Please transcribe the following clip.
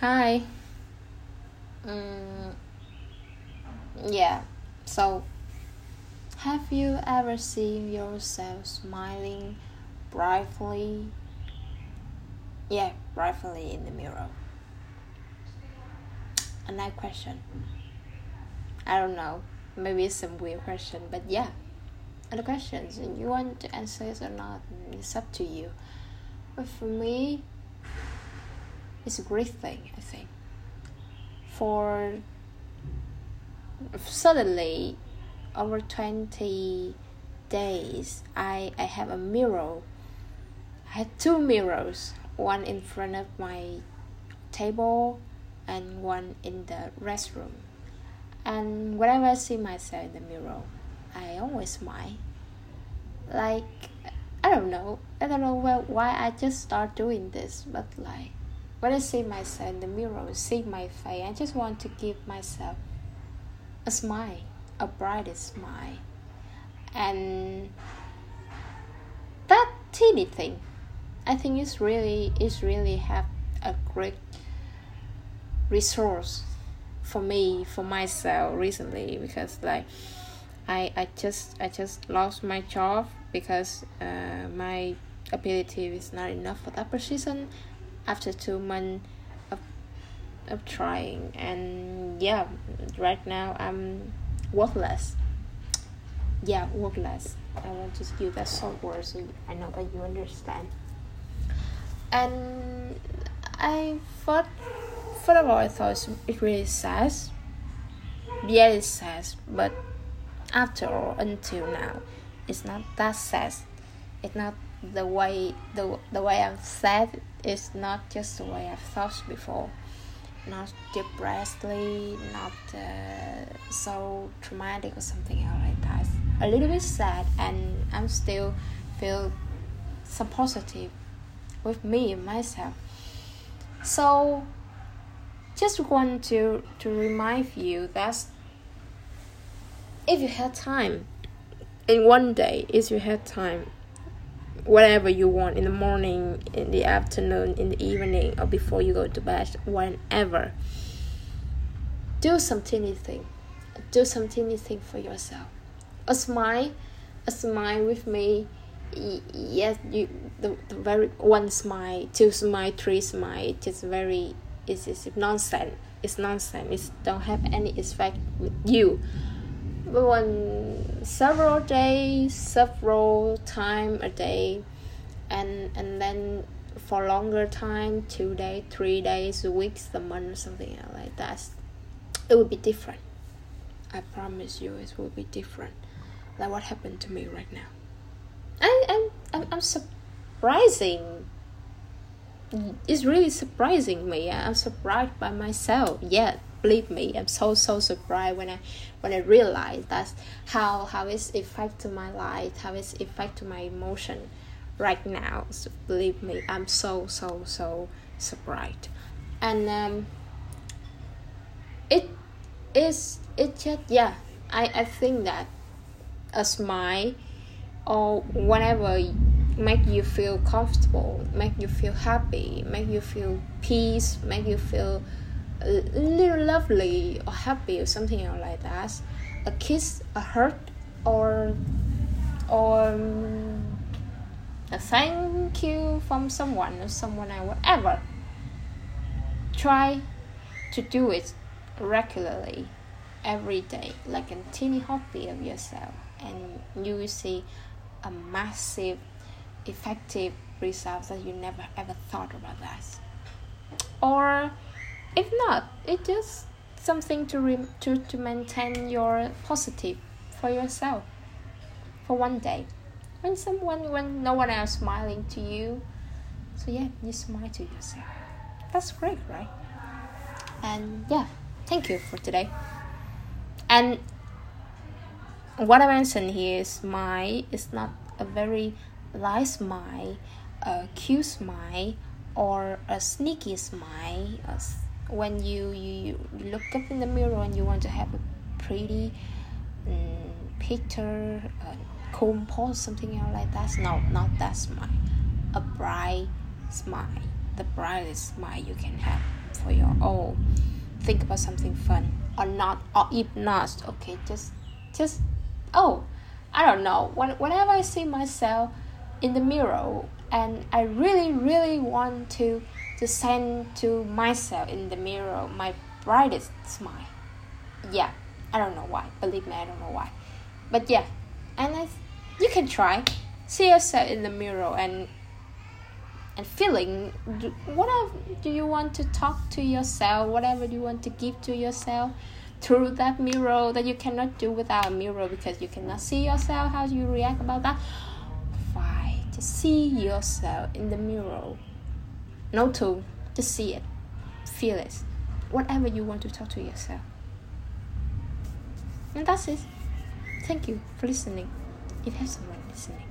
Hi. Mm, Yeah. So, have you ever seen yourself smiling brightly? Yeah, brightly in the mirror. Another question. I don't know. Maybe it's some weird question, but yeah. Other questions, you want to answer it or not? It's up to you. But for me, it's a great thing, I think. For suddenly, over 20 days, I have a mirror. I had two mirrors, one in front of my table and one in the restroom. And whenever I see myself in the mirror, I always smile. Like, I don't know why I just start doing this, but like, when I see myself in the mirror, see my face, I just want to give myself a smile, a brighter smile. And that teeny thing, I think it's really have a great resource for me, for myself recently, because like I just lost my job because my ability is not enough for that position after 2 months of trying. And yeah, right now I'm worthless. Yeah, worthless. I want to use that software so I know that you understand. And I thought, first of all, I thought it really sad. Yeah, it's sad, but after all, until now, it's not that sad. It's not the way the way I'm sad. It's not just the way I've thought before. Not depressedly, not so traumatic or something else like that. A little bit sad, and I'm still feel some positive with me and myself. So, just want to remind you that if you had time, in one day, if you had time, whatever you want, in the morning, in the afternoon, in the evening, or before you go to bed, whenever, do something for yourself. A smile with me. Yes, you the very one smile, two smile, three smile, it's nonsense. It don't have any effect with you. But when several time a day, and then for longer time, 2 days, 3 days, weeks, a month, something like that, it will be different. I promise you, it will be different. Like what happened to me right now. I'm surprising. It's really surprising me. I'm surprised by myself. Yeah. Believe me, I'm so surprised when I realize that's how it's affect to my life, how it's affect to my emotion right now. So believe me, I'm so surprised, and I think that a smile or whatever make you feel comfortable, make you feel happy, make you feel peace, make you feel little lovely or happy or something else like that. A kiss, a hug, or a thank you from someone or someone else, whatever. Try to do it regularly every day, like a teeny hobby of yourself, and you will see a massive effective result that you never ever thought about that. Or if not, it's just something to maintain your positive for yourself for one day. When no one else smiling to you, so yeah, you smile to yourself. That's great, right? And yeah, thank you for today. And what I mentioned here is smile is not a very light smile, a cute smile, or a sneaky smile. When you look up in the mirror and you want to have a pretty picture, a comb pose, something else like that. No, not that smile. A bright smile. The brightest smile you can have for your own. Think about something fun, or not, or if not, okay, just oh, I don't know. Whenever I see myself in the mirror, and I really, really want to send to myself in the mirror my brightest smile. Yeah, I don't know why. Believe me, I don't know why. But yeah, and you can try. See yourself in the mirror and feeling whatever do you want to talk to yourself, whatever you want to give to yourself through that mirror that you cannot do without a mirror because you cannot see yourself, how you react about that. Why? Just see yourself in the mirror. No tool. Just see it. Feel it. Whatever you want to talk to yourself. And that's it. Thank you for listening. If you have someone listening.